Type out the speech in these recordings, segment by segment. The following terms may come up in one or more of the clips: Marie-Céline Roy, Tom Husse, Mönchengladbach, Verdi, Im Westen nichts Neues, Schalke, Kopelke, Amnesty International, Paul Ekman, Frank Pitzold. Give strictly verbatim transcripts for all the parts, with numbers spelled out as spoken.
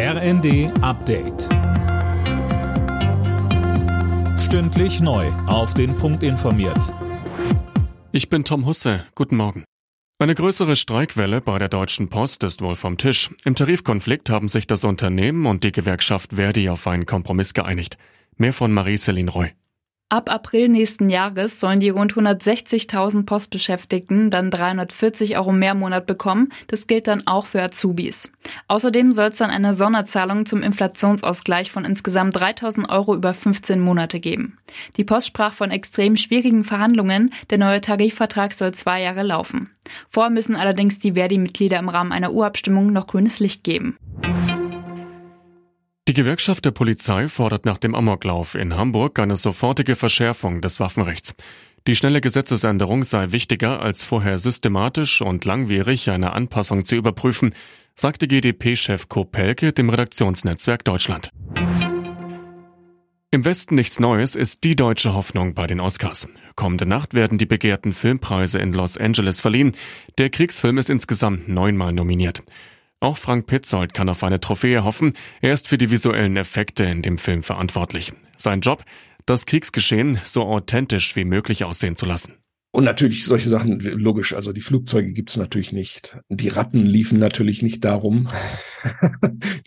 R N D Update. Stündlich neu auf den Punkt informiert. Ich bin Tom Husse. Guten Morgen. Eine größere Streikwelle bei der Deutschen Post ist wohl vom Tisch. Im Tarifkonflikt haben sich das Unternehmen und die Gewerkschaft Verdi auf einen Kompromiss geeinigt. Mehr von Marie-Céline Roy. Ab April nächsten Jahres sollen die rund hundertsechzigtausend Postbeschäftigten dann dreihundertvierzig Euro mehr im Monat bekommen. Das gilt dann auch für Azubis. Außerdem soll es dann eine Sonderzahlung zum Inflationsausgleich von insgesamt dreitausend Euro über fünfzehn Monate geben. Die Post sprach von extrem schwierigen Verhandlungen. Der neue Tarifvertrag soll zwei Jahre laufen. Vorher müssen allerdings die Verdi-Mitglieder im Rahmen einer Urabstimmung noch grünes Licht geben. Die Gewerkschaft der Polizei fordert nach dem Amoklauf in Hamburg eine sofortige Verschärfung des Waffenrechts. Die schnelle Gesetzesänderung sei wichtiger, als vorher systematisch und langwierig eine Anpassung zu überprüfen, sagte G D P-Chef Kopelke dem Redaktionsnetzwerk Deutschland. Im Westen nichts Neues ist die deutsche Hoffnung bei den Oscars. Kommende Nacht werden die begehrten Filmpreise in Los Angeles verliehen. Der Kriegsfilm ist insgesamt neunmal nominiert. Auch Frank Pitzold kann auf eine Trophäe hoffen. Er ist für die visuellen Effekte in dem Film verantwortlich. Sein Job, das Kriegsgeschehen so authentisch wie möglich aussehen zu lassen. Und natürlich solche Sachen, logisch, also die Flugzeuge gibt's natürlich nicht. Die Ratten liefen natürlich nicht darum.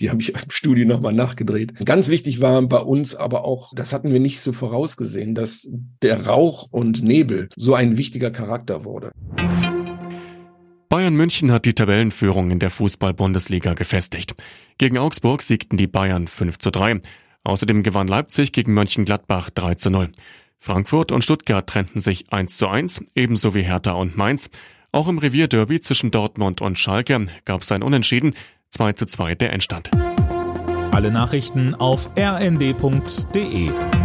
Die habe ich im Studio nochmal nachgedreht. Ganz wichtig war bei uns aber auch, das hatten wir nicht so vorausgesehen, dass der Rauch und Nebel so ein wichtiger Charakter wurde. Bayern München hat die Tabellenführung in der Fußball-Bundesliga gefestigt. Gegen Augsburg siegten die Bayern fünf zu drei. Außerdem gewann Leipzig gegen Mönchengladbach drei zu null. Frankfurt und Stuttgart trennten sich eins zu eins, ebenso wie Hertha und Mainz. Auch im Revierderby zwischen Dortmund und Schalke gab es ein Unentschieden, zwei zu zwei der Endstand. Alle Nachrichten auf r n d punkt d e.